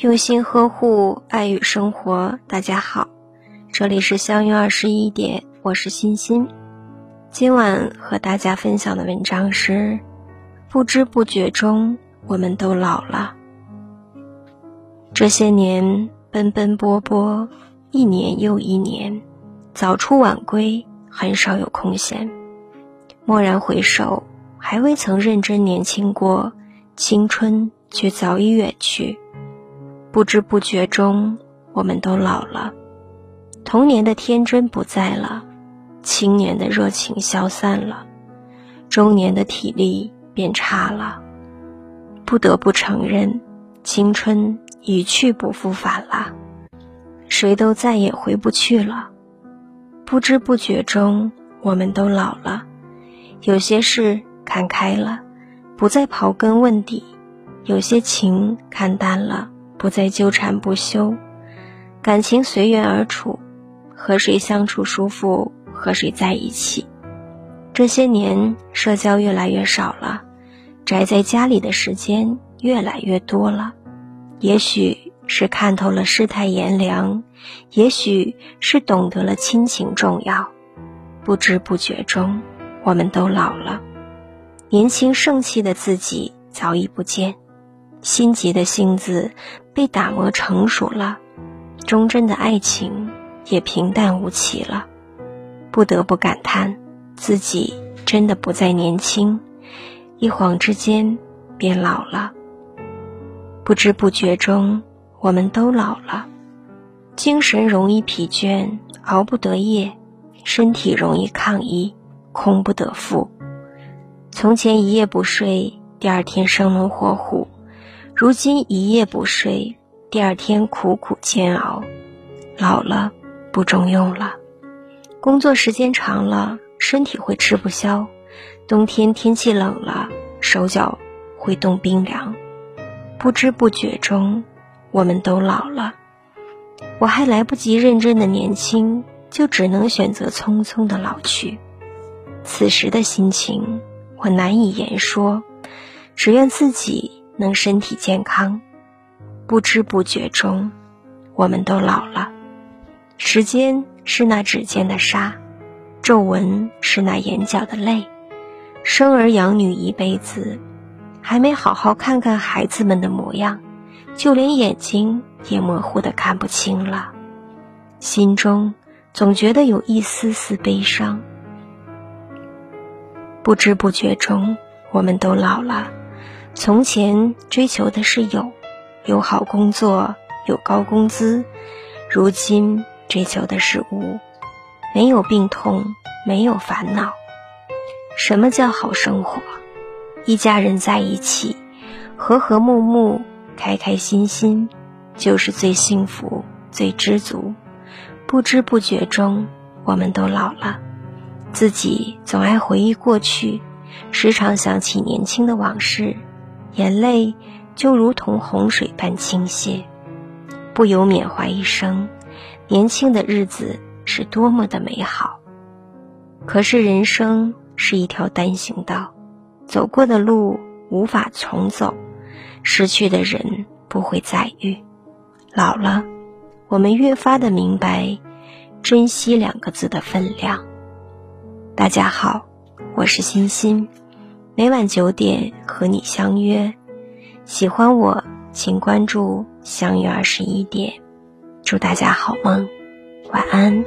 用心呵护爱与生活，大家好，这里是相约21点，我是欣欣。今晚和大家分享的文章是不知不觉中我们都老了。这些年奔奔波波，一年又一年，早出晚归，很少有空闲。蓦然回首，还未曾认真年轻过，青春却早已远去。不知不觉中我们都老了，童年的天真不在了，青年的热情消散了，中年的体力变差了。不得不承认，青春一去不复返了，谁都再也回不去了。不知不觉中我们都老了，有些事看开了，不再刨根问底，有些情看淡了，不再纠缠不休，感情随缘而处，和谁相处舒服，和谁在一起。这些年，社交越来越少了，宅在家里的时间越来越多了。也许是看透了世态炎凉，也许是懂得了亲情重要。不知不觉中，我们都老了。年轻盛气的自己早已不见，心急的性子被打磨成熟了，忠贞的爱情也平淡无奇了。不得不感叹，自己真的不再年轻，一晃之间变老了。不知不觉中我们都老了，精神容易疲倦，熬不得夜，身体容易抗议，空不得腹。从前一夜不睡，第二天生龙活虎，如今一夜不睡，第二天苦苦煎熬。老了，不中用了。工作时间长了，身体会吃不消，冬天天气冷了，手脚会冻冰凉。不知不觉中我们都老了。我还来不及认真的年轻，就只能选择匆匆的老去。此时的心情我难以言说，只愿自己能身体健康。不知不觉中我们都老了。时间是那指尖的沙，皱纹是那眼角的泪。生儿养女一辈子，还没好好看看孩子们的模样，就连眼睛也模糊的看不清了。心中总觉得有一丝丝悲伤。不知不觉中我们都老了。从前追求的是有好工作，有高工资，如今追求的是无，没有病痛，没有烦恼。什么叫好生活？一家人在一起，和和睦睦，开开心心，就是最幸福，最知足。不知不觉中我们都老了。自己总爱回忆过去，时常想起年轻的往事，眼泪就如同洪水般倾泻，不由缅怀一生，年轻的日子是多么的美好。可是人生是一条单行道，走过的路无法重走，失去的人不会再遇。老了，我们越发的明白珍惜两个字的分量。大家好，我是欣欣，每晚9点和你相约。喜欢我，请关注相约21点。祝大家好梦，晚安。